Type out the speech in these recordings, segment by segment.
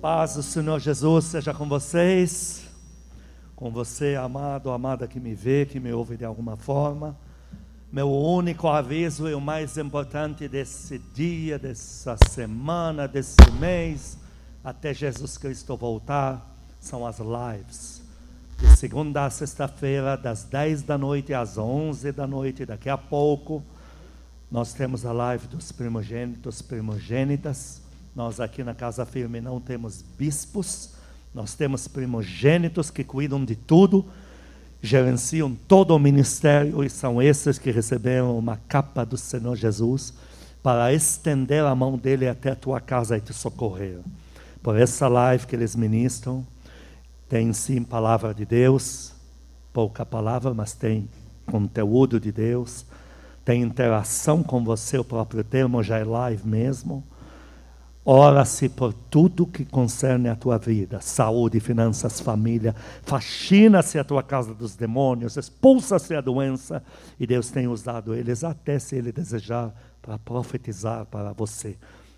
Paz do Senhor Jesus seja com vocês, com você, amado, amada que me vê, que me ouve de alguma forma. Meu único aviso e o mais importante desse dia, dessa semana, desse mês, até Jesus Cristo voltar, são as lives. De segunda a sexta-feira, das 10 da noite às 11 da noite, daqui a pouco, nós temos a live dos primogênitos, primogênitas. Nós aqui na Casa Firme não temos bispos, nós temos primogênitos que cuidam de tudo, gerenciam todo o ministério, e são esses que receberam uma capa do Senhor Jesus para estender a mão dele até a tua casa e te socorrer. Por essa live que eles ministram, tem sim palavra de Deus, pouca palavra, mas tem conteúdo de Deus, tem interação com você, o próprio termo já é live mesmo. Ora-se por tudo que concerne a tua vida, saúde, finanças, família, faxina-se a tua casa dos demônios, expulsa-se a doença, e Deus tem usado eles até, se Ele desejar, para profetizar para você.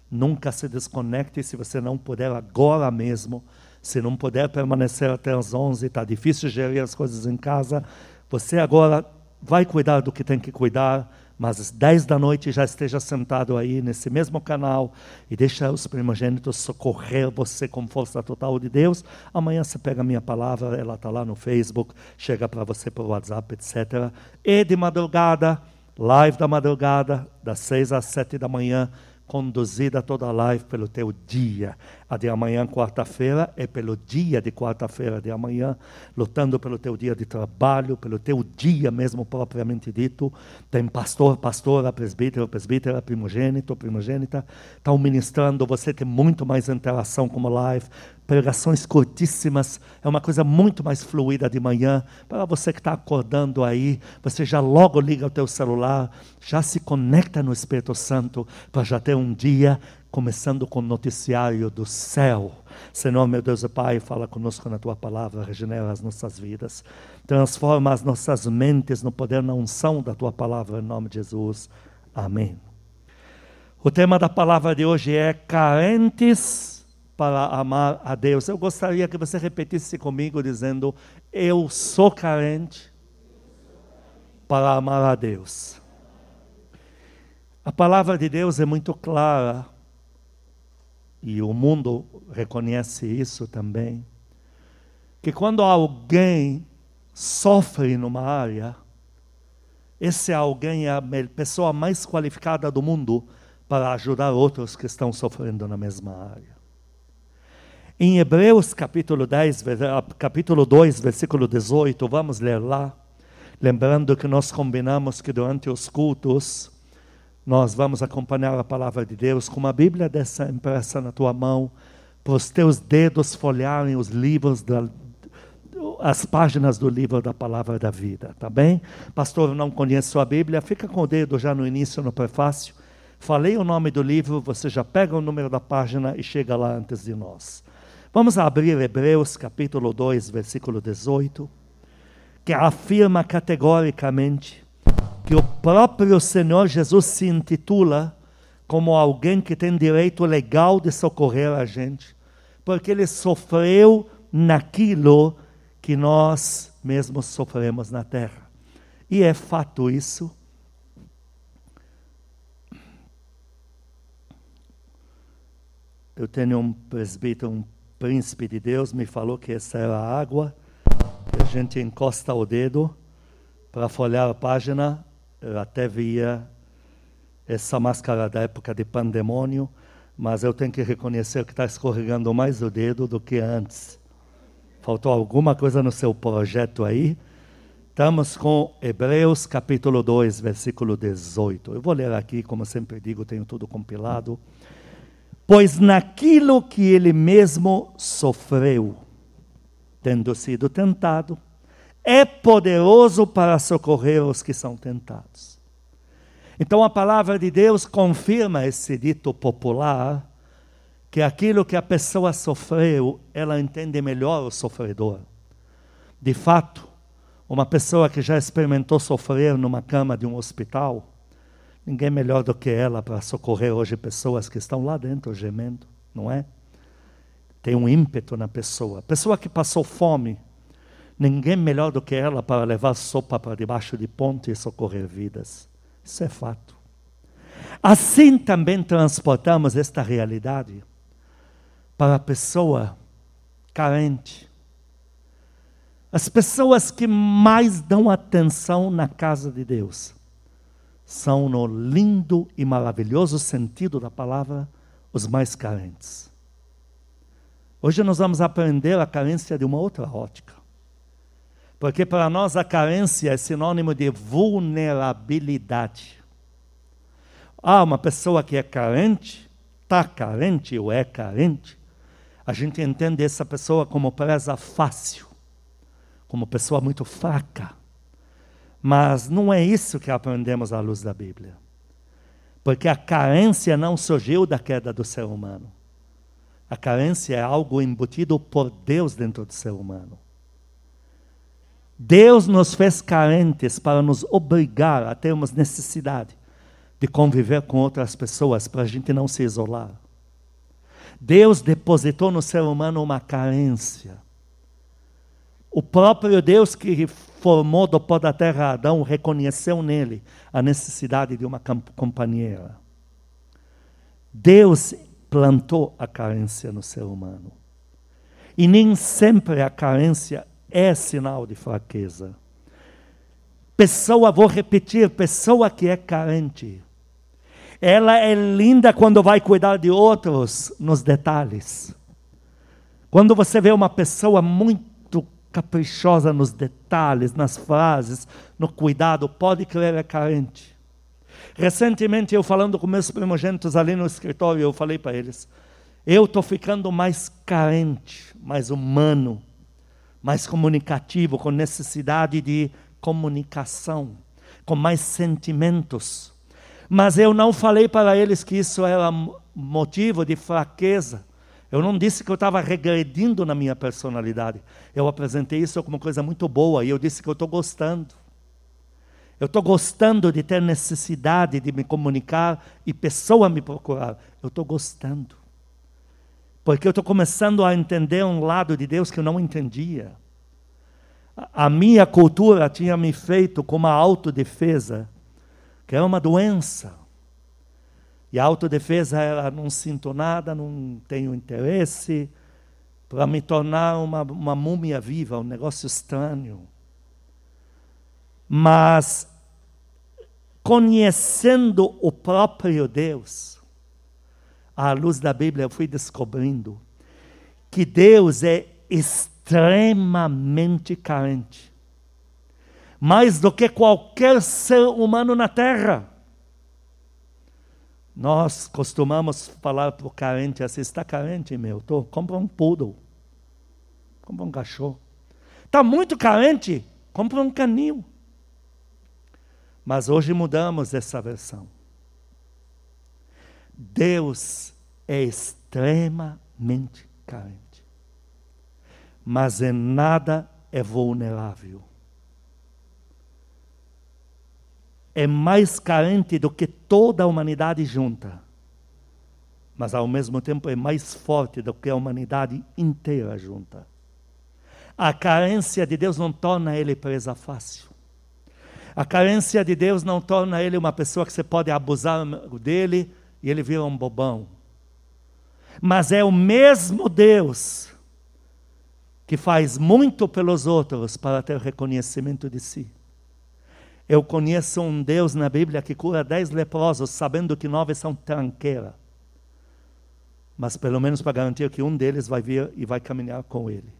Nunca se desconecte. Se você não puder agora mesmo, se não puder permanecer até as 11, está difícil gerir as coisas em casa, você agora vai cuidar do que tem que cuidar, mas às 10 da noite já esteja sentado aí nesse mesmo canal e deixa os primogênitos socorrer você com força total de Deus. Amanhã você pega a minha palavra, ela está lá no Facebook, chega para você por WhatsApp, etc. E de madrugada, live da madrugada, das 6 às 7 da manhã, conduzida toda a live pelo teu dia. A de amanhã, quarta-feira, é pelo dia de quarta-feira de amanhã, lutando pelo teu dia de trabalho, pelo teu dia mesmo propriamente dito. Tem pastor, pastora, presbítero, presbítera, primogênito, primogênita, estão ministrando. Você tem muito mais interação como live, pregações curtíssimas, é uma coisa muito mais fluida de manhã. Para você que está acordando aí, você já logo liga o teu celular, já se conecta no Espírito Santo, para já ter um dia começando com o noticiário do céu. Senhor, meu Deus e Pai, fala conosco na Tua palavra, regenera as nossas vidas, transforma as nossas mentes no poder, na unção da Tua palavra, em nome de Jesus, amém. O tema da palavra de hoje é carentes para amar a Deus. Eu gostaria que você repetisse comigo dizendo: eu sou carente para amar a Deus. A palavra de Deus é muito clara, e o mundo reconhece isso também, que quando alguém sofre numa área, esse alguém é a pessoa mais qualificada do mundo para ajudar outros que estão sofrendo na mesma área. Em Hebreus capítulo 10, capítulo 2, versículo 18, vamos ler lá, lembrando que nós combinamos que durante os cultos nós vamos acompanhar a palavra de Deus com uma Bíblia dessa impressa na tua mão, para os teus dedos folhearem os livros, as páginas do livro da palavra da vida, tá bem? Pastor, eu não conheço a Bíblia, fica com o dedo já no início, no prefácio, falei o nome do livro, você já pega o número da página e chega lá antes de nós. Vamos abrir Hebreus capítulo 2, versículo 18, que afirma categoricamente que o próprio Senhor Jesus se intitula como alguém que tem direito legal de socorrer a gente, porque Ele sofreu naquilo que nós mesmos sofremos na terra. E é fato isso. Eu tenho um presbítero, um príncipe de Deus, me falou que essa era a água, que a gente encosta o dedo para folhear a página. Eu até via essa máscara da época de pandemônio, mas eu tenho que reconhecer que está escorregando mais o dedo do que antes. Faltou alguma coisa no seu projeto aí? Estamos com Hebreus capítulo 2, versículo 18. Eu vou ler aqui, como sempre digo, tenho tudo compilado. Pois naquilo que Ele mesmo sofreu, tendo sido tentado, é poderoso para socorrer os que são tentados. Então a palavra de Deus confirma esse dito popular, que aquilo que a pessoa sofreu, ela entende melhor o sofredor. De fato, uma pessoa que já experimentou sofrer numa cama de um hospital, ninguém melhor do que ela para socorrer hoje pessoas que estão lá dentro gemendo, não é? tem um ímpeto na pessoa. A pessoa que passou fome, ninguém melhor do que ela para levar sopa para debaixo de ponte e socorrer vidas. Isso é fato. Assim também transportamos esta realidade para a pessoa carente. As pessoas que mais dão atenção na casa de Deus são, no lindo e maravilhoso sentido da palavra, os mais carentes. Hoje nós vamos aprender a carência de uma outra ótica. Porque para nós a carência é sinônimo de vulnerabilidade. Ah, uma pessoa que é carente, está carente ou é carente, a gente entende essa pessoa como presa fácil, como pessoa muito fraca. Mas não é isso que aprendemos à luz da Bíblia. Porque a carência não surgiu da queda do ser humano. A carência é algo embutido por Deus dentro do ser humano. Deus nos fez carentes para nos obrigar a termos necessidade de conviver com outras pessoas, para a gente não se isolar. Deus depositou no ser humano uma carência. O próprio Deus que formou do pó da terra Adão reconheceu nele a necessidade de uma companheira. Deus plantou a carência no ser humano. E nem sempre a carência é sinal de fraqueza. Vou repetir, pessoa que é carente, ela é linda quando vai cuidar de outros nos detalhes. Quando você vê uma pessoa muito caprichosa nos detalhes, nas frases, no cuidado, pode crer é carente. Recentemente, eu falando com meus primogênitos ali no escritório, eu falei para eles, eu estou ficando mais carente, mais humano, mais comunicativo, com necessidade de comunicação, com mais sentimentos. Mas eu não falei para eles que isso era motivo de fraqueza. Eu não disse que eu estava regredindo na minha personalidade. Eu apresentei isso como coisa muito boa e eu disse que eu estou gostando. Eu estou gostando de ter necessidade de me comunicar e pessoa me procurar. Eu estou gostando. Porque eu estou começando a entender um lado de Deus que eu não entendia. A minha cultura tinha me feito com uma autodefesa, que era uma doença. E a autodefesa era, não sinto nada, não tenho interesse, para me tornar uma múmia viva, um negócio estranho. Mas, conhecendo o próprio Deus, à luz da Bíblia eu fui descobrindo que Deus é extremamente carente, mais do que qualquer ser humano na Terra. Nós costumamos falar para o carente assim, está carente, meu? Tô, compra um poodle, compra um cachorro. Está muito carente? Compra um canil. Mas hoje mudamos essa versão. Deus é extremamente carente, mas em nada é vulnerável. É mais carente do que toda a humanidade junta, mas ao mesmo tempo é mais forte do que a humanidade inteira junta. A carência de Deus não torna ele presa fácil. A carência de Deus não torna ele uma pessoa que você pode abusar dele e ele vira um bobão. Mas é o mesmo Deus que faz muito pelos outros para ter reconhecimento de si. Eu conheço um Deus na Bíblia que cura 10 leprosos, sabendo que 9 são tranqueira. Mas pelo menos para garantir que um deles vai vir e vai caminhar com ele.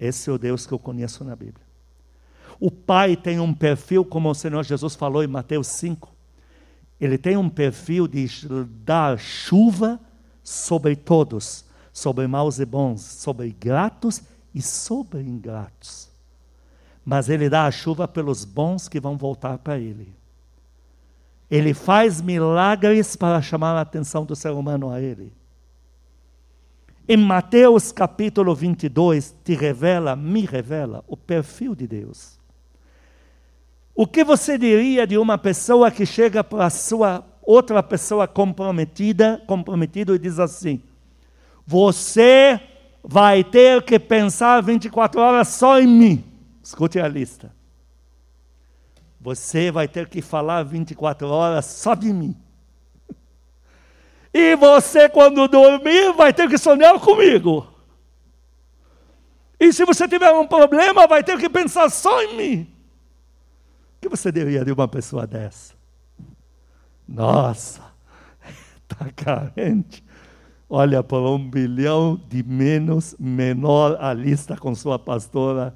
Esse é o Deus que eu conheço na Bíblia. O Pai tem um perfil, como o Senhor Jesus falou em Mateus 5. Ele tem um perfil de dar chuva sobre todos, sobre maus e bons, sobre gratos e sobre ingratos. Mas ele dá a chuva pelos bons que vão voltar para ele. Ele faz milagres para chamar a atenção do ser humano a ele. Em Mateus capítulo 22, me revela o perfil de Deus. O que você diria de uma pessoa que chega para outra pessoa comprometida e diz assim, Você vai ter que pensar 24 horas só em mim. Escute a lista. Você vai ter que falar 24 horas só de mim. E você, quando dormir, vai ter que sonhar comigo. E se você tiver um problema, vai ter que pensar só em mim. O que você diria de uma pessoa dessa? Nossa, está carente. Olha, por R$1 bilhão de menor a lista com sua pastora.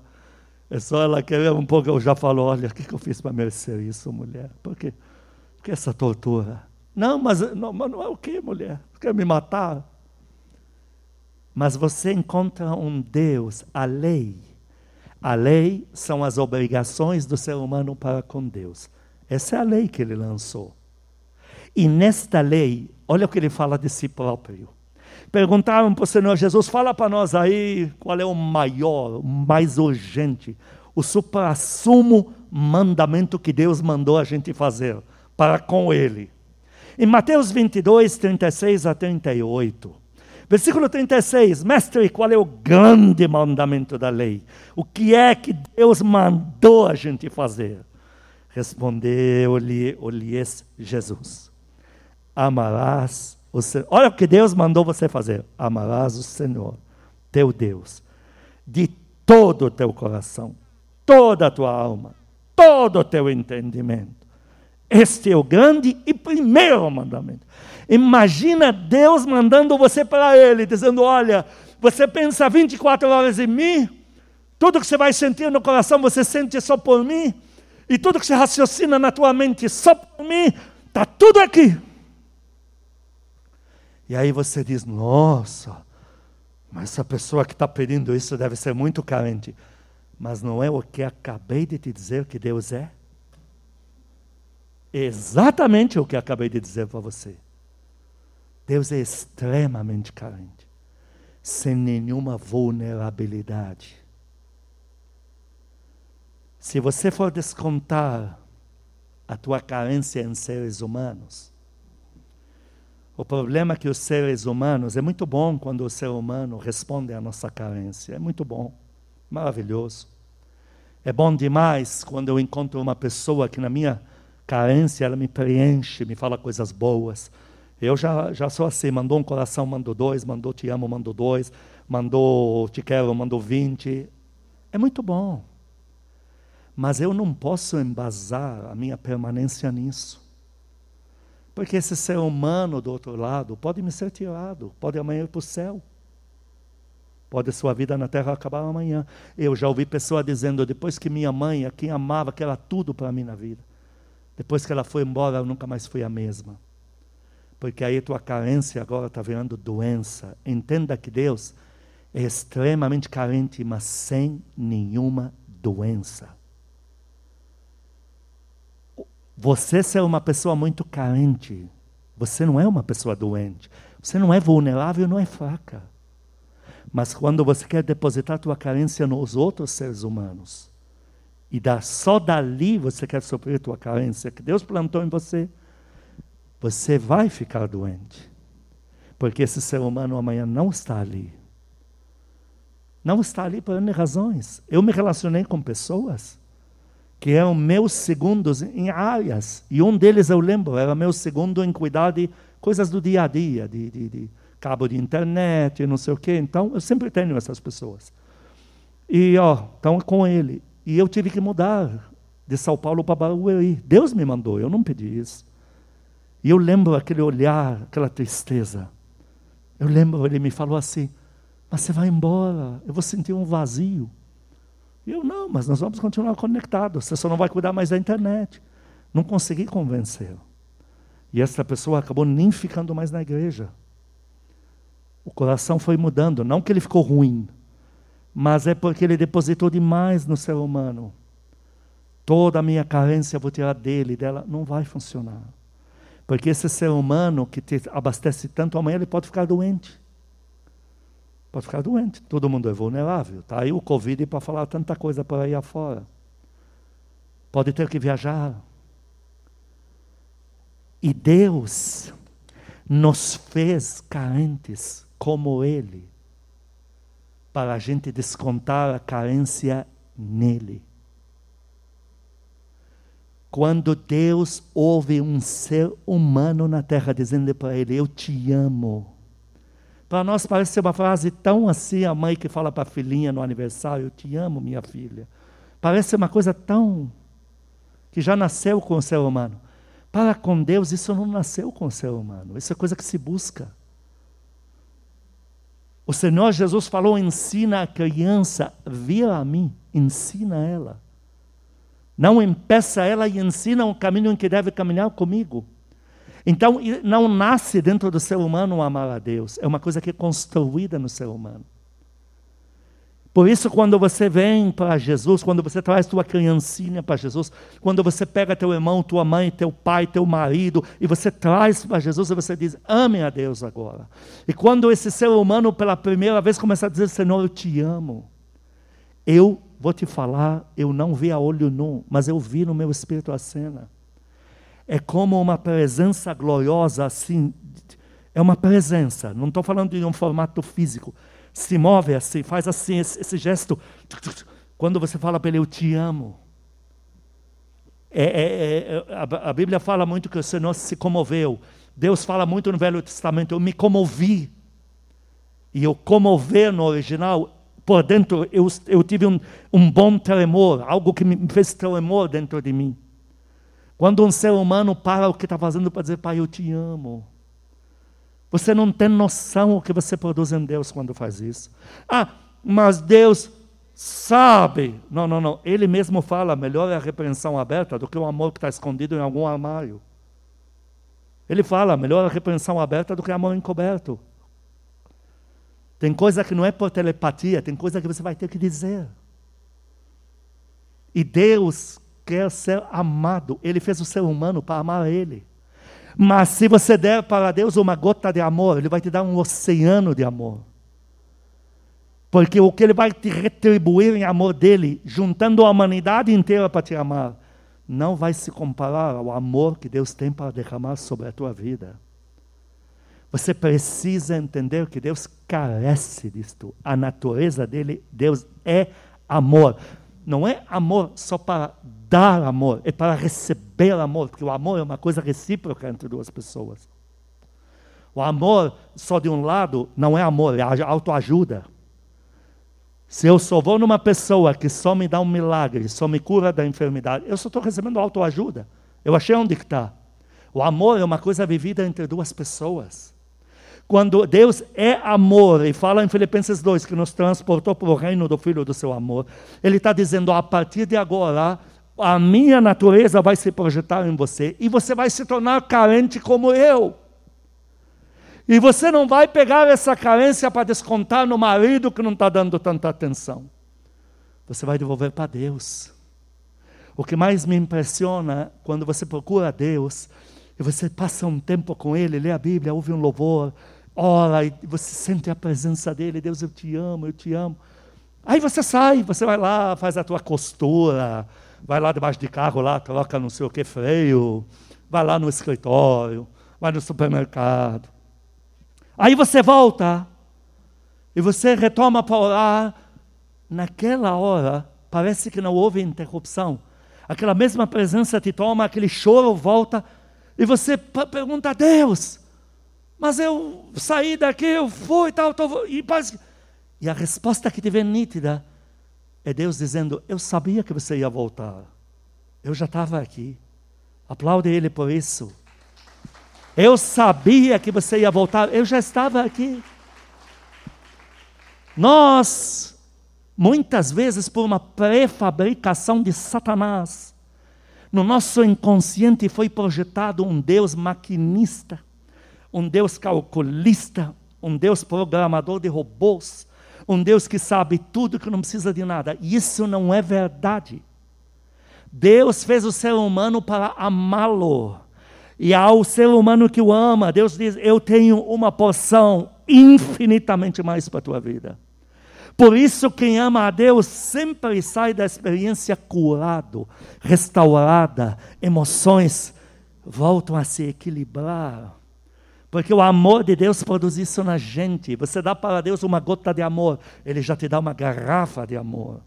É só ela querer um pouco. Eu já falo, olha, o que eu fiz para merecer isso, mulher? Por que essa tortura? Não, mas não é o que, mulher? Quer me matar? Mas você encontra um Deus, a lei. A lei são as obrigações do ser humano para com Deus. Essa é a lei que ele lançou. E nesta lei, olha o que ele fala de si próprio. Perguntaram para o Senhor Jesus, fala para nós aí qual é o maior, o mais urgente, o suprassumo mandamento que Deus mandou a gente fazer para com ele. Em Mateus 22, 36 a 38... Versículo 36, mestre, qual é o grande mandamento da lei? O que é que Deus mandou a gente fazer? Respondeu-lhes Jesus, amarás o Senhor. Olha o que Deus mandou você fazer, amarás o Senhor, teu Deus, de todo o teu coração, toda a tua alma, todo o teu entendimento. Este é o grande e primeiro mandamento. Imagina Deus mandando você para ele, dizendo, olha, você pensa 24 horas em mim, tudo que você vai sentir no coração, você sente só por mim, e tudo que você raciocina na tua mente só por mim, está tudo aqui. E aí você diz, nossa, mas essa pessoa que está pedindo isso deve ser muito carente. Mas não é o que acabei de te dizer que Deus é? Exatamente o que acabei de dizer para você. Deus é extremamente carente, sem nenhuma vulnerabilidade. Se você for descontar a tua carência em seres humanos, o problema é que os seres humanos, é muito bom quando o ser humano responde à nossa carência, é muito bom, maravilhoso. É bom demais quando eu encontro uma pessoa que na minha carência, ela me preenche, me fala coisas boas. Eu já sou assim, mandou um coração, mandou 2, mandou te amo, mandou 2, mandou te quero, mandou 20. É muito bom. Mas eu não posso embasar a minha permanência nisso. Porque esse ser humano do outro lado pode me ser tirado, pode amanhã ir para o céu. Pode sua vida na terra acabar amanhã. Eu já ouvi pessoa dizendo, depois que minha mãe, a quem amava, que era tudo para mim na vida, depois que ela foi embora, eu nunca mais fui a mesma. Porque aí tua carência agora está virando doença. Entenda que Deus é extremamente carente, mas sem nenhuma doença. Você ser uma pessoa muito carente, você não é uma pessoa doente. Você não é vulnerável, não é fraca. Mas quando você quer depositar tua carência nos outros seres humanos, e só dali você quer suprir a tua carência que Deus plantou em você, você vai ficar doente. Porque esse ser humano amanhã não está ali. Não está ali por N razões. Eu me relacionei com pessoas que eram meus segundos em áreas. E um deles eu lembro, era meu segundo em cuidar de coisas do dia a dia, de cabo de internet, não sei o quê. Então, eu sempre tenho essas pessoas. E, então, com ele. E eu tive que mudar de São Paulo para Barueri. Deus me mandou, eu não pedi isso. E eu lembro aquele olhar, aquela tristeza. Eu lembro, ele me falou assim, mas você vai embora, eu vou sentir um vazio. E eu, não, mas nós vamos continuar conectados, você só não vai cuidar mais da internet. Não consegui convencê-lo. E essa pessoa acabou nem ficando mais na igreja. O coração foi mudando, não que ele ficou ruim, mas é porque ele depositou demais no ser humano. Toda a minha carência eu vou tirar dele, dela, não vai funcionar. Porque esse ser humano que te abastece tanto, amanhã ele pode ficar doente. Pode ficar doente, todo mundo é vulnerável. Está aí o Covid para falar tanta coisa por aí afora. Pode ter que viajar. E Deus nos fez carentes como Ele, para a gente descontar a carência nele. Quando Deus ouve um ser humano na terra dizendo para ele, eu te amo. Para nós parece uma frase tão assim, a mãe que fala para a filhinha no aniversário, eu te amo, minha filha. Parece uma coisa tão, que já nasceu com o ser humano. Para com Deus, isso não nasceu com o ser humano, isso é coisa que se busca. O Senhor Jesus falou, ensina a criança, vir a mim, ensina ela. Não impeça ela e ensina o caminho em que deve caminhar comigo. Então, não nasce dentro do ser humano amar a Deus. É uma coisa que é construída no ser humano. Por isso, quando você vem para Jesus, quando você traz tua criancinha para Jesus, quando você pega teu irmão, tua mãe, teu pai, teu marido, e você traz para Jesus, e você diz, ame a Deus agora. E quando esse ser humano, pela primeira vez, começa a dizer, Senhor, eu te amo. Eu vou te falar, eu não vi a olho nu, mas eu vi no meu espírito a cena. É como uma presença gloriosa, assim, é uma presença, não estou falando de um formato físico, se move assim, faz assim, esse gesto, quando você fala para ele, eu te amo, a Bíblia fala muito que o Senhor se comoveu, Deus fala muito no Velho Testamento, eu me comovi, e eu comover no original, por dentro, eu tive um bom tremor, algo que me fez tremor dentro de mim. Quando um ser humano para o que está fazendo para dizer, Pai, eu te amo. Você não tem noção o que você produz em Deus quando faz isso. Ah, mas Deus sabe. Não, não, não. Ele mesmo fala, melhor é a repreensão aberta do que o amor que está escondido em algum armário. Ele fala, melhor a repreensão aberta do que o amor encoberto. Tem coisa que não é por telepatia, tem coisa que você vai ter que dizer. E Deus quer ser amado, Ele fez o ser humano para amar Ele, mas se você der para Deus uma gota de amor, Ele vai te dar um oceano de amor, porque o que Ele vai te retribuir em amor dEle, juntando a humanidade inteira para te amar, não vai se comparar ao amor que Deus tem para derramar sobre a tua vida. Você precisa entender que Deus carece disto, a natureza dEle, Deus é amor. Não é amor só para dar amor, é para receber amor, porque o amor é uma coisa recíproca entre duas pessoas. O amor só de um lado não é amor, é autoajuda. Se eu só vou numa pessoa que só me dá um milagre, só me cura da enfermidade, eu só estou recebendo autoajuda. Eu achei onde está. O amor é uma coisa vivida entre duas pessoas. Quando Deus é amor, e fala em Filipenses 2, que nos transportou para o reino do Filho do seu amor, Ele está dizendo, a partir de agora, a minha natureza vai se projetar em você, e você vai se tornar carente como eu. E você não vai pegar essa carência para descontar no marido que não está dando tanta atenção. Você vai devolver para Deus. O que mais me impressiona, quando você procura Deus, e você passa um tempo com Ele, lê a Bíblia, ouve um louvor, ora, e você sente a presença dEle, Deus, eu te amo, eu te amo. Aí você sai, você vai lá, faz a tua costura, vai lá debaixo de carro, lá troca não sei o que, freio, vai lá no escritório, vai no supermercado. Aí você volta, e você retoma para orar. Naquela hora, parece que não houve interrupção. Aquela mesma presença te toma, aquele choro volta, e você pergunta a Deus, mas eu saí daqui, eu fui e tal, e a resposta que te vem nítida, é Deus dizendo, eu sabia que você ia voltar, eu já estava aqui, aplaude Ele por isso, eu sabia que você ia voltar, eu já estava aqui. Nós, muitas vezes por uma prefabricação de Satanás, no nosso inconsciente foi projetado um Deus maquinista, um Deus calculista, um Deus programador de robôs, um Deus que sabe tudo, que não precisa de nada. E isso não é verdade. Deus fez o ser humano para amá-lo. E ao ser humano que o ama, Deus diz, eu tenho uma porção infinitamente mais para a tua vida. Por isso, quem ama a Deus sempre sai da experiência curado, restaurada, emoções voltam a se equilibrar, Porque o amor de Deus produz isso na gente. Você dá para Deus uma gota de amor, Ele já te dá uma garrafa de amor.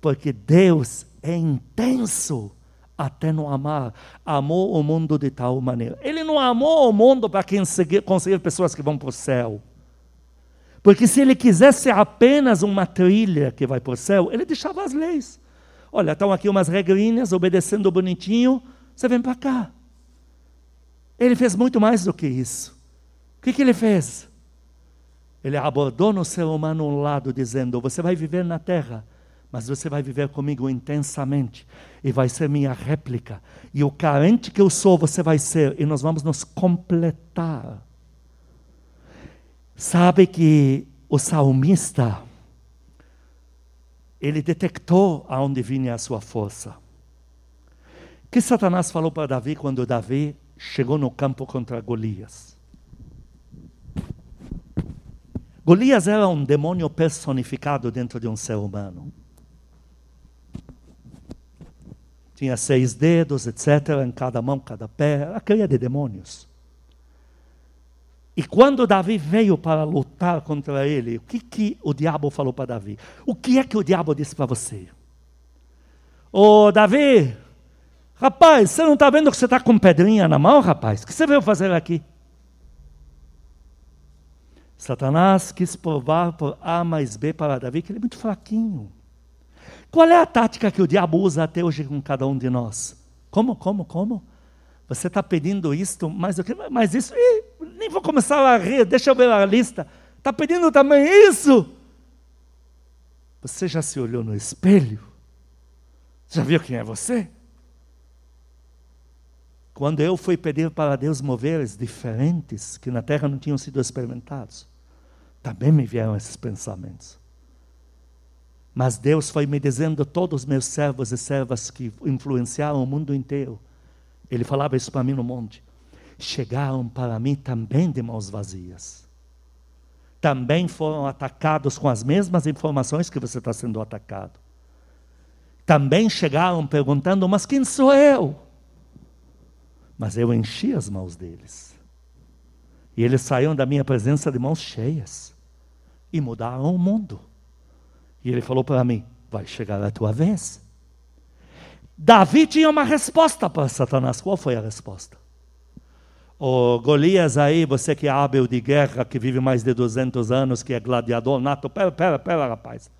Porque Deus é intenso até não amar. Amou o mundo de tal maneira. Ele não amou o mundo para conseguir pessoas que vão para o céu. Porque se Ele quisesse apenas uma trilha que vai para o céu, Ele deixava as leis. Olha, estão aqui umas regrinhas, obedecendo bonitinho, você vem para cá. Ele fez muito mais do que isso. O que Ele fez? Ele abordou no ser humano um lado, dizendo, você vai viver na terra, mas você vai viver comigo intensamente, e vai ser minha réplica, e o carente que eu sou, você vai ser, e nós vamos nos completar. Sabe que o salmista, ele detectou aonde vinha a sua força. O que Satanás falou para Davi quando Davi chegou no campo contra Golias? Golias era um demônio personificado dentro de um ser humano. Tinha 6 dedos, etc., em cada mão, cada pé, a cria de demônios. E quando Davi veio para lutar contra ele, o que o diabo falou para Davi? O que é que o diabo disse para você? Ô, Davi, rapaz, você não está vendo que você está com pedrinha na mão, rapaz? O que você veio fazer aqui? Satanás quis provar por A mais B para Davi que ele é muito fraquinho. Qual é a tática que o diabo usa até hoje com cada um de nós? Como? Você está pedindo isto, mais do que mais isso, e nem vou começar a rir, deixa eu ver a lista. Está pedindo também isso? Você já se olhou no espelho? Já viu quem é você? Quando eu fui pedir para Deus moveres diferentes, que na terra não tinham sido experimentados, também me vieram esses pensamentos. Mas Deus foi me dizendo, todos os meus servos e servas que influenciaram o mundo inteiro, Ele falava isso para mim no monte, chegaram para mim também de mãos vazias, também foram atacados com as mesmas informações que você está sendo atacado, também chegaram perguntando, mas quem sou eu? Mas eu enchi as mãos deles, e eles saíram da minha presença de mãos cheias, e mudaram o mundo, e Ele falou para mim, vai chegar a tua vez. Davi tinha uma resposta para Satanás. Qual foi a resposta? Ô, Golias aí, você que é hábil de guerra, que vive mais de 200 anos, que é gladiador nato, pera rapaz.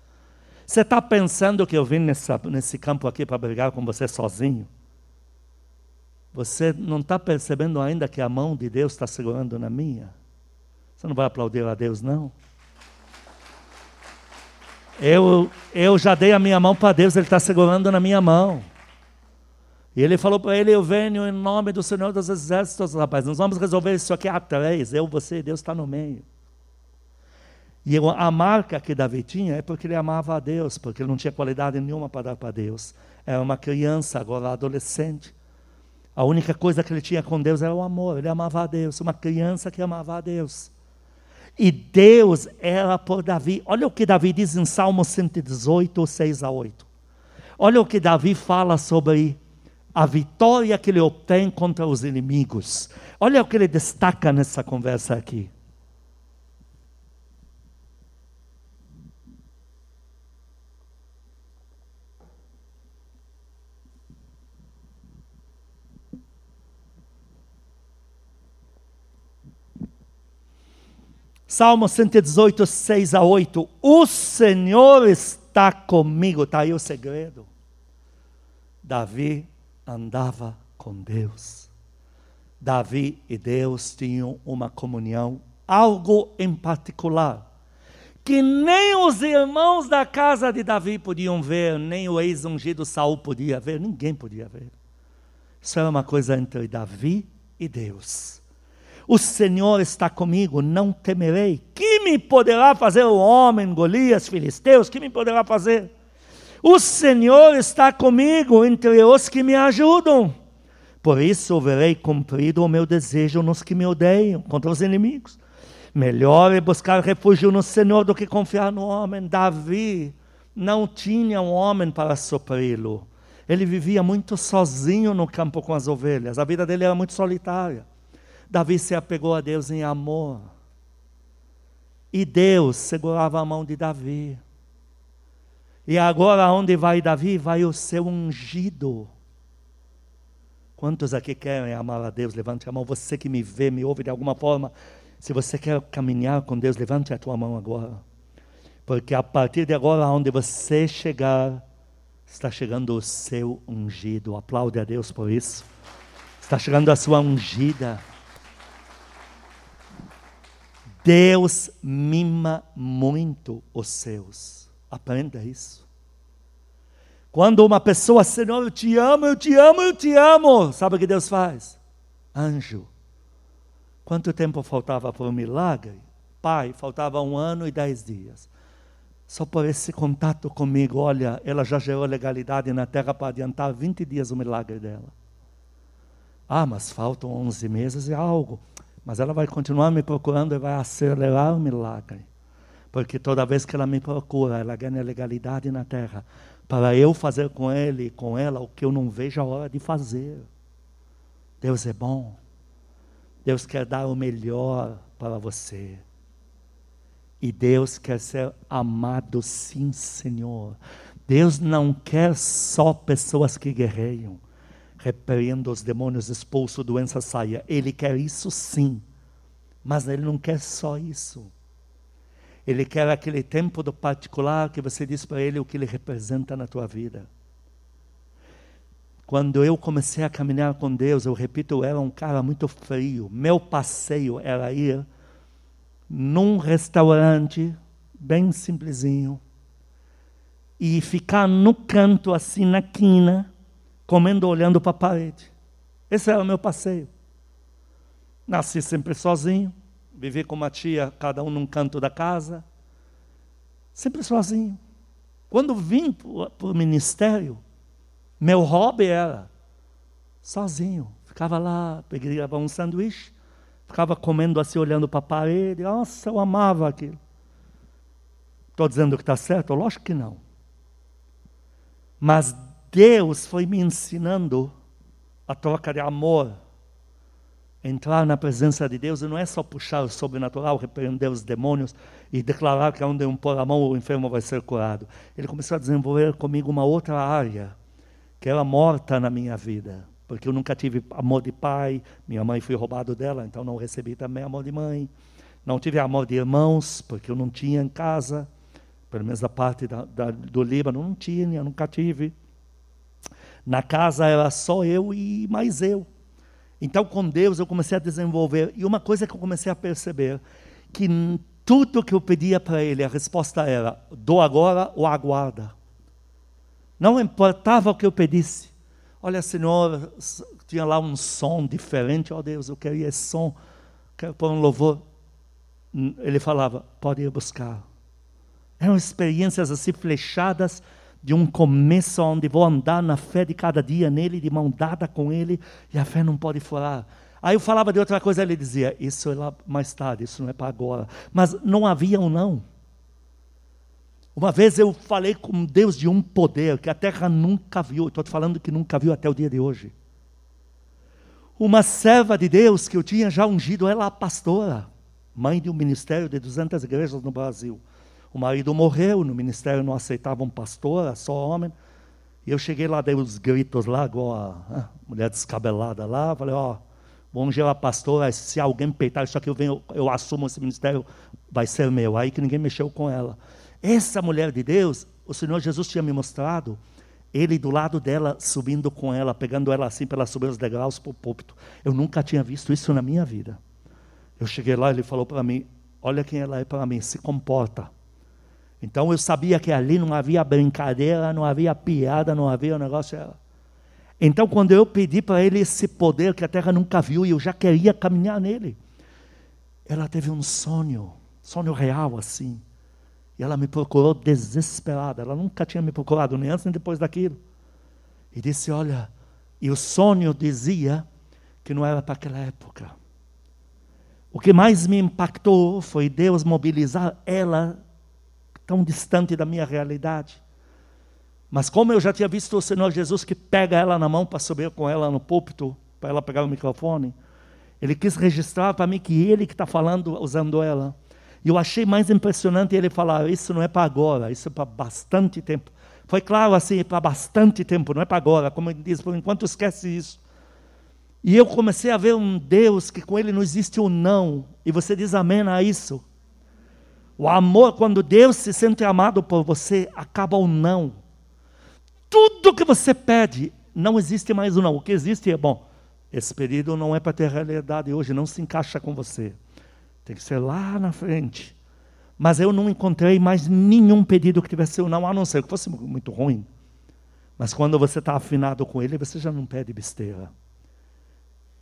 Você está pensando que eu vim nesse campo aqui para brigar com você sozinho? Você não está percebendo ainda que a mão de Deus está segurando na minha? Você não vai aplaudir a Deus, não? Eu já dei a minha mão para Deus, Ele está segurando na minha mão. E Ele falou para ele, eu venho em nome do Senhor dos Exércitos, rapaz, nós vamos resolver isso aqui a 3, eu, você e Deus está no meio. E a marca que Davi tinha é porque ele amava a Deus, porque ele não tinha qualidade nenhuma para dar para Deus. Era uma criança, agora adolescente. A única coisa que ele tinha com Deus era o amor, ele amava a Deus, uma criança que amava a Deus. E Deus era por Davi. Olha o que Davi diz em Salmo 118, 6-8. Olha o que Davi fala sobre a vitória que ele obtém contra os inimigos. Olha o que ele destaca nessa conversa aqui. Salmo 118, 6-8, o Senhor está comigo, está aí o segredo. Davi andava com Deus, Davi e Deus tinham uma comunhão, algo em particular, que nem os irmãos da casa de Davi podiam ver, nem o ex-ungido Saul podia ver, ninguém podia ver. Isso era uma coisa entre Davi e Deus. O Senhor está comigo, não temerei. Que me poderá fazer o homem, Golias, filisteus? Que me poderá fazer? O Senhor está comigo entre os que me ajudam. Por isso verei cumprido o meu desejo nos que me odeiam, contra os inimigos. Melhor é buscar refúgio no Senhor do que confiar no homem. Davi não tinha um homem para supri-lo. Ele vivia muito sozinho no campo com as ovelhas. A vida dele era muito solitária. Davi se apegou a Deus em amor. E Deus segurava a mão de Davi. E agora onde vai Davi? Vai o seu ungido. Quantos aqui querem amar a Deus? Levante a mão. Você que me vê, me ouve de alguma forma. Se você quer caminhar com Deus, levante a tua mão agora. Porque a partir de agora, onde você chegar, está chegando o seu ungido. Aplaude a Deus por isso. Está chegando a sua ungida. Deus mima muito os seus. Aprenda isso. Quando uma pessoa, Senhor, eu te amo, eu te amo, eu te amo. Sabe o que Deus faz? Anjo. Quanto tempo faltava para o milagre? Pai, faltava 1 ano e 10 dias. Só por esse contato comigo, olha, ela já gerou legalidade na terra para adiantar 20 dias o milagre dela. Ah, mas faltam 11 meses e algo. Mas ela vai continuar me procurando e vai acelerar o milagre. Porque toda vez que ela me procura, ela ganha legalidade na terra. Para eu fazer com ele e com ela o que eu não vejo a hora de fazer. Deus é bom. Deus quer dar o melhor para você. E Deus quer ser amado, sim, Senhor. Deus não quer só pessoas que guerreiam. Repreenda os demônios, expulso, doença, saia. Ele quer isso, sim. Mas ele não quer só isso. Ele quer aquele tempo do particular que você diz para ele o que ele representa na tua vida. Quando eu comecei a caminhar com Deus, eu repito, eu era um cara muito frio. Meu passeio era ir num restaurante bem simplesinho e ficar no canto, assim, na quina, comendo, olhando para a parede. Esse era o meu passeio. Nasci sempre sozinho. Vivi com uma tia, cada um num canto da casa, sempre sozinho. Quando vim para o ministério, meu hobby era sozinho. Ficava lá, pegava um sanduíche, ficava comendo assim, olhando para a parede. Nossa, eu amava aquilo. Estou dizendo que está certo? Lógico que não. Mas Deus foi me ensinando a troca de amor. Entrar na presença de Deus não é só puxar o sobrenatural, repreender os demônios e declarar que onde um pôr a mão o enfermo vai ser curado. Ele começou a desenvolver comigo uma outra área que era morta na minha vida, porque eu nunca tive amor de pai, minha mãe foi roubado dela, então não recebi também amor de mãe. Não tive amor de irmãos, porque eu não tinha em casa, pelo menos da parte do Líbano, não tinha, nunca tive. Na casa era só eu e mais eu. Então, com Deus, eu comecei a desenvolver. E uma coisa que eu comecei a perceber, que tudo que eu pedia para Ele, a resposta era, dou agora ou aguarda. Não importava o que eu pedisse. Olha, Senhor, tinha lá um som diferente. Oh, Deus, eu queria esse som. Quero pôr um louvor. Ele falava, pode ir buscar. Eram experiências assim, flechadas, de um começo onde vou andar na fé de cada dia nele, de mão dada com ele, e a fé não pode furar. Aí eu falava de outra coisa, ele dizia, isso é lá mais tarde, isso não é para agora. Mas não havia um não. Uma vez eu falei com Deus de um poder que a terra nunca viu, estou te falando que nunca viu até o dia de hoje. Uma serva de Deus que eu tinha já ungido, ela a pastora, mãe de um ministério de 200 igrejas no Brasil. O marido morreu, no ministério não aceitavam pastora, só homem. E eu cheguei lá, dei uns gritos lá, igual a mulher descabelada lá. Falei, ó, vou ungir a pastora, se alguém peitar isso aqui, eu assumo esse ministério, vai ser meu. Aí que ninguém mexeu com ela. Essa mulher de Deus, o Senhor Jesus tinha me mostrado, ele do lado dela, subindo com ela, pegando ela assim para ela subir os degraus para o púlpito. Eu nunca tinha visto isso na minha vida. Eu cheguei lá, ele falou para mim, olha quem ela é para mim, se comporta. Então eu sabia que ali não havia brincadeira, não havia piada, não havia negócio. Então quando eu pedi para ele esse poder que a terra nunca viu, e eu já queria caminhar nele, ela teve um sonho real assim. E ela me procurou desesperada, ela nunca tinha me procurado, nem antes nem depois daquilo. E disse, olha, e o sonho dizia que não era para aquela época. O que mais me impactou foi Deus mobilizar ela, tão distante da minha realidade. Mas como eu já tinha visto o Senhor Jesus que pega ela na mão para subir com ela no púlpito, para ela pegar o microfone, Ele quis registrar para mim que ele que está falando, usando ela. E eu achei mais impressionante ele falar, isso não é para agora, isso é para bastante tempo. Foi claro assim, para bastante tempo, não é para agora, como ele diz, por enquanto esquece isso. E eu comecei a ver um Deus que com ele não existe um não, e você diz amém a isso. O amor, quando Deus se sente amado por você, acaba o não. Tudo que você pede, não existe mais o não, o que existe é bom. Esse pedido não é para ter realidade hoje, não se encaixa com você. Tem que ser lá na frente. Mas eu não encontrei mais nenhum pedido que tivesse um não, a não ser que fosse muito ruim. Mas quando você está afinado com ele, você já não pede besteira.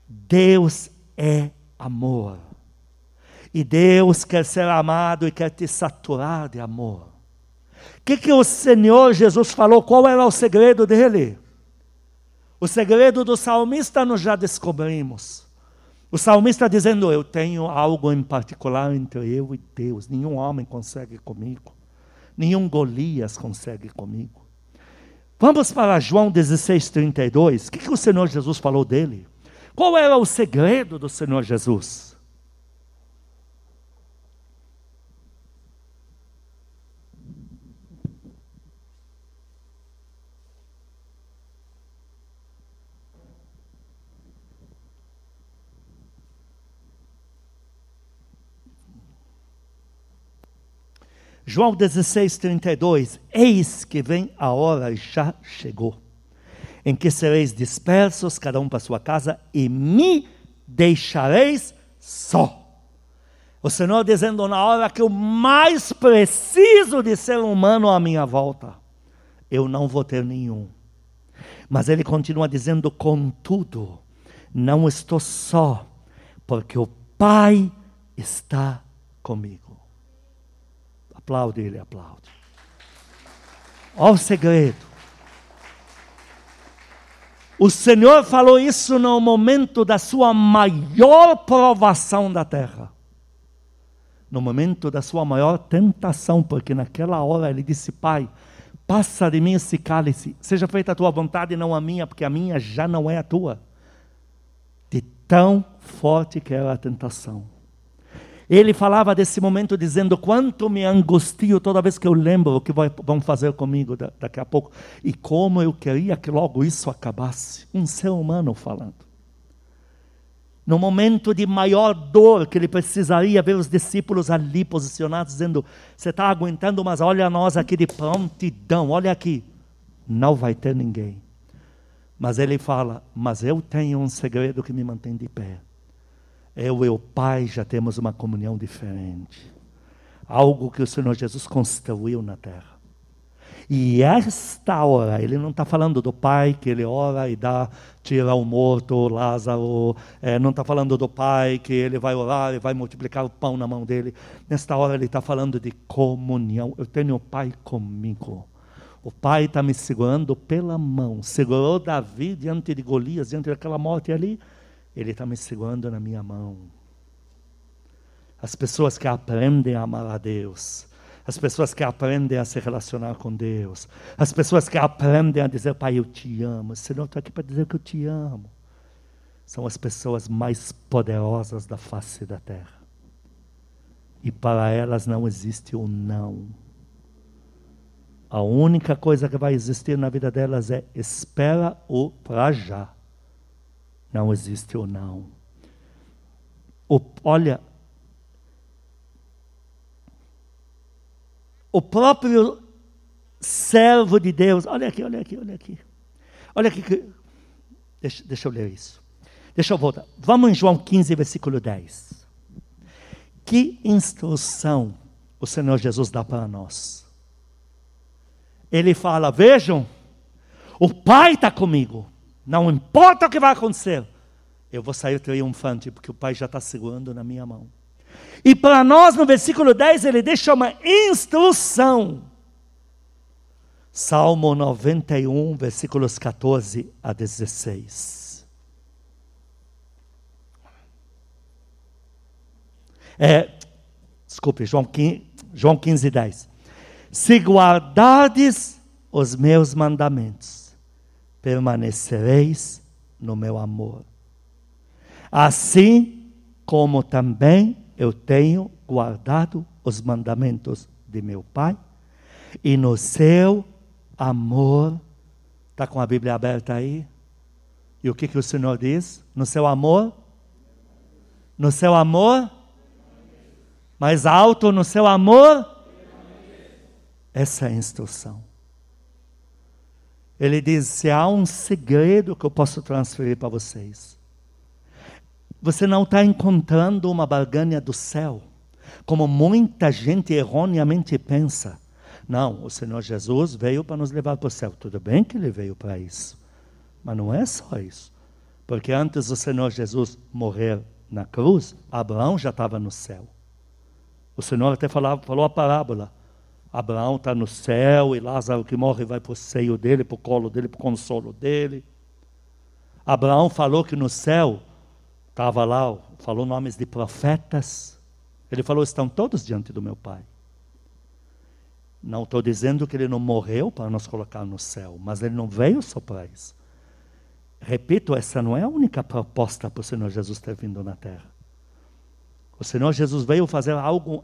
Deus é amor. E Deus quer ser amado e quer te saturar de amor. O que o Senhor Jesus falou? Qual era o segredo dele? O segredo do salmista nós já descobrimos. O salmista dizendo, eu tenho algo em particular entre eu e Deus. Nenhum homem consegue comigo. Nenhum Golias consegue comigo. Vamos para João 16:32. O que o Senhor Jesus falou dele? Qual era o segredo do Senhor Jesus? João 16:32, eis que vem a hora e já chegou, em que sereis dispersos, cada um para sua casa, e me deixareis só. O Senhor dizendo, na hora que eu mais preciso de ser humano à minha volta, eu não vou ter nenhum. Mas ele continua dizendo, contudo, não estou só, porque o Pai está comigo. Aplaude ele, aplaude. Olha o segredo. O Senhor falou isso no momento da sua maior provação da terra. No momento da sua maior tentação, porque naquela hora ele disse, Pai, passa de mim esse cálice, seja feita a tua vontade e não a minha, porque a minha já não é a tua. De tão forte que era a tentação. Ele falava desse momento dizendo, quanto me angustio toda vez que eu lembro o que vão fazer comigo daqui a pouco. E como eu queria que logo isso acabasse. Um ser humano falando. No momento de maior dor que ele precisaria ver os discípulos ali posicionados, dizendo, você está aguentando, mas olha nós aqui de prontidão, olha aqui. Não vai ter ninguém. Mas ele fala, mas eu tenho um segredo que me mantém de pé. Eu e o Pai já temos uma comunhão diferente. Algo que o Senhor Jesus construiu na terra. E esta hora, ele não está falando do Pai que ele ora e dá, tira o morto, Lázaro. Não está falando do Pai que ele vai orar e vai multiplicar o pão na mão dele. Nesta hora ele está falando de comunhão. Eu tenho o Pai comigo. O Pai está me segurando pela mão. Segurou Davi diante de Golias, diante daquela morte ali. Ele está me segurando na minha mão. As pessoas que aprendem a amar a Deus, as pessoas que aprendem a se relacionar com Deus, as pessoas que aprendem a dizer, Pai, eu te amo, Senhor, estou aqui para dizer que eu te amo, são as pessoas mais poderosas da face da terra. E para elas não existe o não. A única coisa que vai existir na vida delas é espera o para já. Não existe ou não. Olha, o próprio servo de Deus, olha aqui, olha aqui, olha aqui. Olha aqui, deixa eu ler isso. Deixa eu voltar. Vamos em João 15, versículo 10. Que instrução o Senhor Jesus dá para nós? Ele fala, vejam, o Pai está comigo. Não importa o que vai acontecer, eu vou sair triunfante, porque o Pai já está segurando na minha mão. E para nós, no versículo 10, ele deixa uma instrução. Salmo 91, versículos 14 a 16. Desculpe, João 15, 10. Se guardardes os meus mandamentos, permanecereis no meu amor, Assim como também eu tenho guardado os mandamentos de meu Pai, e no seu amor, está com a Bíblia aberta aí? E o que, que o Senhor diz? No seu amor? No seu amor? Mais alto, no seu amor? Essa é a instrução. Ele diz, se há um segredo que eu posso transferir para vocês. Você não está encontrando uma barganha do céu, como muita gente erroneamente pensa. Não, o Senhor Jesus veio para nos levar para o céu. Tudo bem que ele veio para isso, mas não é só isso. Porque antes do Senhor Jesus morrer na cruz, Abraão já estava no céu. O Senhor até falou a parábola. Abraão está no céu e Lázaro que morre vai para o seio dele, para o colo dele, para o consolo dele. Abraão falou que no céu estava lá, falou nomes de profetas. Ele falou, estão todos diante do meu Pai. Não estou dizendo que ele não morreu para nos colocar no céu, mas ele não veio só para isso. Repito, essa não é a única proposta para o Senhor Jesus ter vindo na terra. O Senhor Jesus veio fazer algo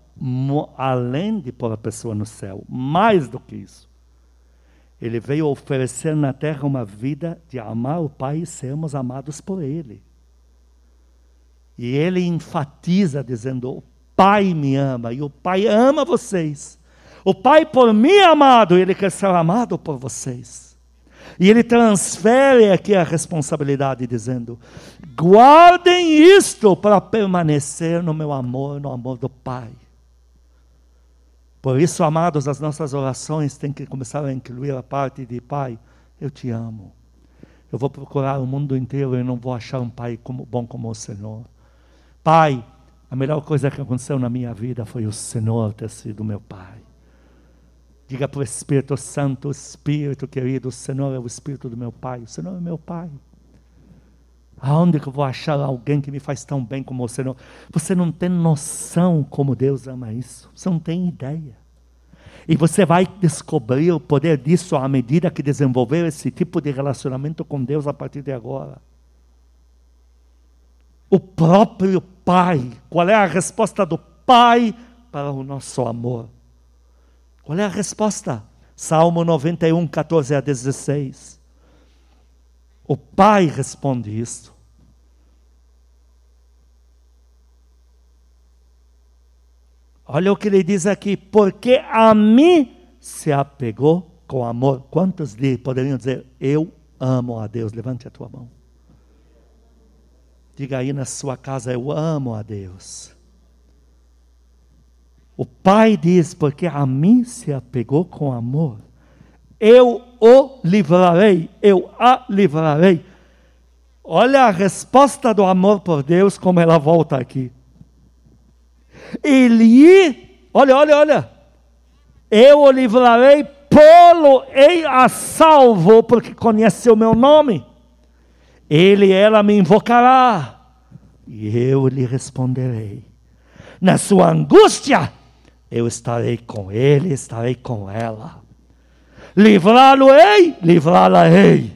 além de pôr a pessoa no céu, mais do que isso. Ele veio oferecer na terra uma vida de amar o Pai e sermos amados por Ele. E Ele enfatiza dizendo, o Pai me ama e o Pai ama vocês. O Pai por mim é amado e Ele quer ser amado por vocês. E Ele transfere aqui a responsabilidade dizendo, guardem isto para permanecer no meu amor, no amor do Pai. Por isso, amados, as nossas orações têm que começar a incluir a parte de Pai, eu te amo. Eu vou procurar o mundo inteiro e não vou achar um Pai bom como o Senhor. Pai, a melhor coisa que aconteceu na minha vida foi o Senhor ter sido meu Pai. Diga para o Espírito Santo, Espírito querido, o Senhor é o Espírito do meu Pai, o Senhor é meu Pai. Aonde que eu vou achar alguém que me faz tão bem como o Senhor? Você não tem noção como Deus ama isso, você não tem ideia. E você vai descobrir o poder disso à medida que desenvolver esse tipo de relacionamento com Deus a partir de agora. O próprio Pai, qual é a resposta do Pai para o nosso amor? Qual é a resposta? Salmo 91, 14 a 16. O Pai responde isso. Olha o que ele diz aqui. Porque a mim se apegou com amor. Quantos lhe poderiam dizer, eu amo a Deus? Levante a tua mão. Diga aí na sua casa, eu amo a Deus. O Pai diz, porque a mim se apegou com amor, eu o livrarei, eu a livrarei. Olha a resposta do amor por Deus, como ela volta aqui. Ele, olha, eu o livrarei, pô-lo-ei a salvo, porque conhece o meu nome. Ele e ela me invocará, e eu lhe responderei. Na sua angústia, eu estarei com ele, estarei com ela. Livrá-lo-ei, livrá-la-ei.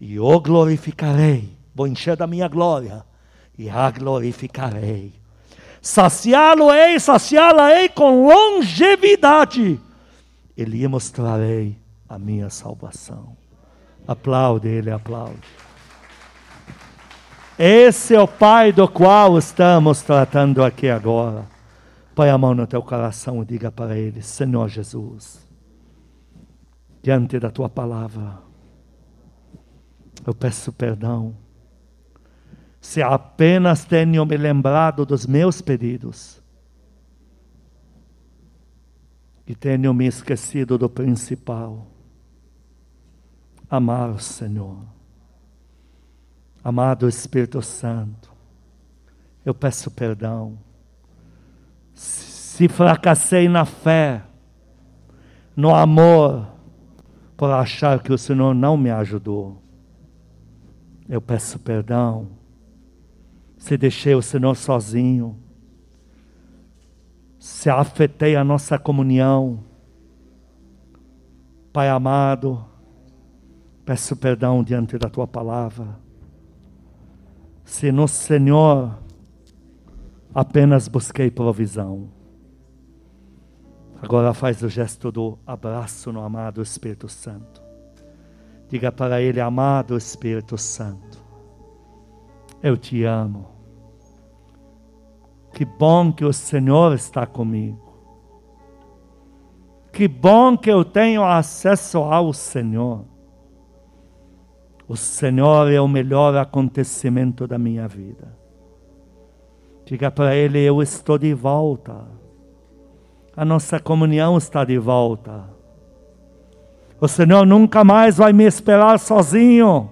E o glorificarei. Vou encher da minha glória. E a glorificarei. Saciá-lo-ei, saciá-la-ei com longevidade. E lhe mostrarei a minha salvação. Aplaude ele, aplaude. Esse é o Pai do qual estamos tratando aqui agora. Põe a mão no teu coração e diga para ele, Senhor Jesus, diante da tua palavra, eu peço perdão, se apenas tenho me lembrado dos meus pedidos, e tenho me esquecido do principal, amar o Senhor. Amado Espírito Santo, eu peço perdão, se fracassei na fé, no amor, por achar que o Senhor não me ajudou, eu peço perdão. Se deixei o Senhor sozinho, se afetei a nossa comunhão, Pai amado, peço perdão diante da tua palavra. Se no Senhor apenas busquei provisão. Agora faz o gesto do abraço no amado Espírito Santo. Diga para ele: amado Espírito Santo, eu te amo. Que bom que o Senhor está comigo. Que bom que eu tenho acesso ao Senhor. O Senhor é o melhor acontecimento da minha vida. Diga para ele: eu estou de volta. A nossa comunhão está de volta. O Senhor nunca mais vai me esperar sozinho.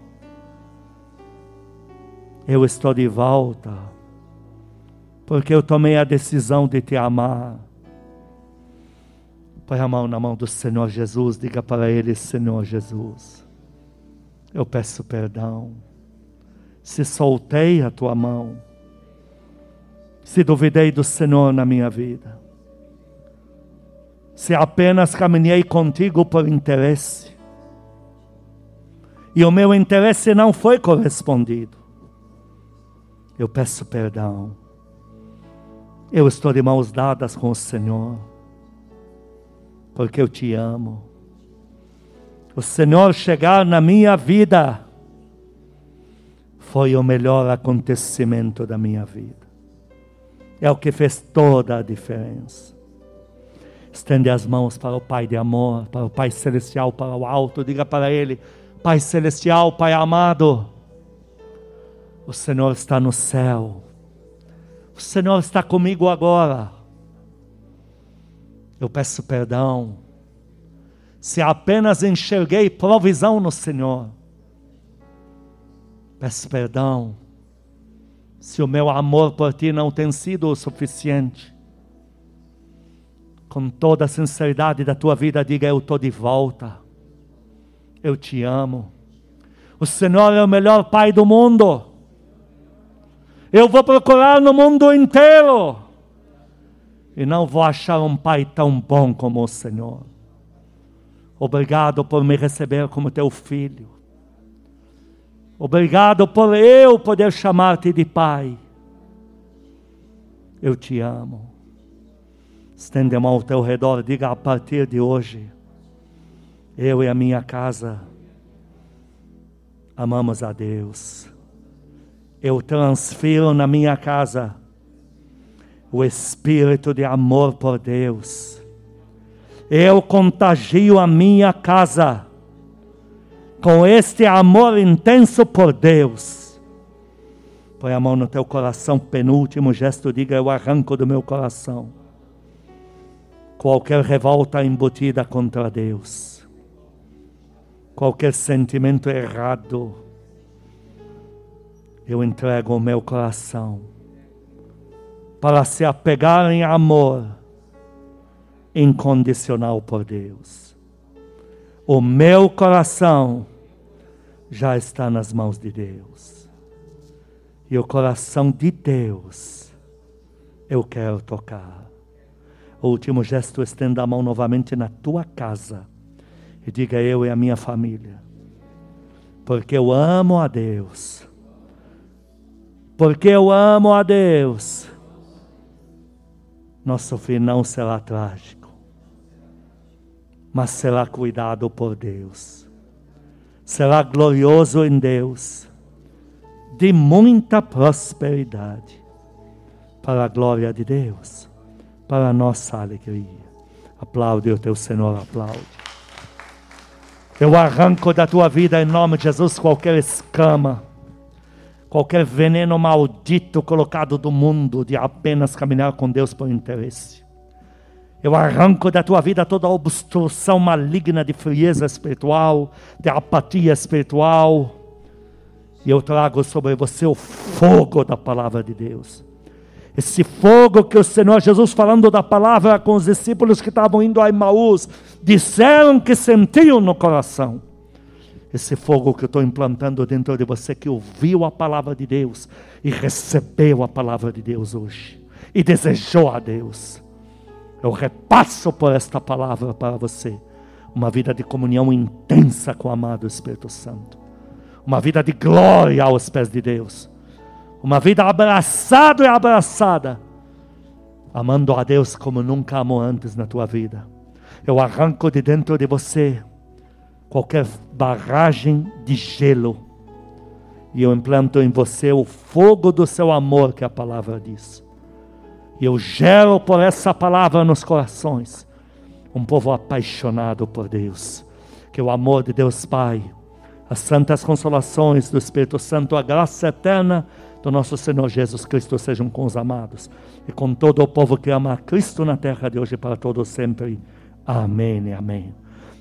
Eu estou de volta, porque eu tomei a decisão de te amar. Põe a mão na mão do Senhor Jesus, diga para ele: Senhor Jesus, eu peço perdão, se soltei a tua mão, se duvidei do Senhor na minha vida, se apenas caminhei contigo por interesse, e o meu interesse não foi correspondido, eu peço perdão, eu estou de mãos dadas com o Senhor, porque eu te amo. O Senhor chegar na minha vida foi o melhor acontecimento da minha vida, é o que fez toda a diferença. Estende as mãos para o Pai de amor, para o Pai Celestial, para o alto. Diga para Ele: Pai Celestial, Pai amado, o Senhor está no céu. O Senhor está comigo agora. Eu peço perdão, se apenas enxerguei provisão no Senhor. Peço perdão, se o meu amor por Ti não tem sido o suficiente. Com toda a sinceridade da tua vida, diga: eu estou de volta, eu te amo, o Senhor é o melhor Pai do mundo, eu vou procurar no mundo inteiro, e não vou achar um Pai tão bom como o Senhor. Obrigado por me receber como teu filho, obrigado por eu poder chamar-te de Pai, eu te amo. Estende a mão ao teu redor, diga: a partir de hoje, eu e a minha casa amamos a Deus. Eu transfiro na minha casa o espírito de amor por Deus. Eu contagio a minha casa com este amor intenso por Deus. Põe a mão no teu coração, penúltimo gesto, diga: eu arranco do meu coração qualquer revolta embutida contra Deus, qualquer sentimento errado. Eu entrego o meu coração para se apegar em amor incondicional por Deus. O meu coração já está nas mãos de Deus, e o coração de Deus eu quero tocar. O último gesto, estenda a mão novamente na tua casa e diga: eu e a minha família, porque eu amo a Deus, porque eu amo a Deus, nosso fim não será trágico, mas será cuidado por Deus, será glorioso em Deus, de muita prosperidade, para a glória de Deus, para a nossa alegria. Aplaude o teu Senhor, aplaude. Eu arranco da tua vida, em nome de Jesus, qualquer escama, qualquer veneno maldito colocado do mundo, de apenas caminhar com Deus por interesse. Eu arranco da tua vida toda a obstrução maligna de frieza espiritual, de apatia espiritual, e eu trago sobre você o fogo da palavra de Deus. Esse fogo que o Senhor Jesus, falando da palavra com os discípulos que estavam indo a Emaús, disseram que sentiam no coração. Esse fogo que eu estou implantando dentro de você, que ouviu a palavra de Deus e recebeu a palavra de Deus hoje, e desejou a Deus. Eu repasso por esta palavra para você uma vida de comunhão intensa com o amado Espírito Santo, uma vida de glória aos pés de Deus, Uma vida abraçado e abraçada, amando a Deus como nunca amou antes na tua vida. Eu arranco de dentro de você qualquer barragem de gelo, e eu implanto em você o fogo do seu amor, que a palavra diz. E eu gero por essa palavra nos corações um povo apaixonado por Deus. Que o amor de Deus Pai, as santas consolações do Espírito Santo, a graça eterna do nosso Senhor Jesus Cristo sejam com os amados e com todo o povo que ama a Cristo na terra de hoje, para todos sempre. Amém e amém.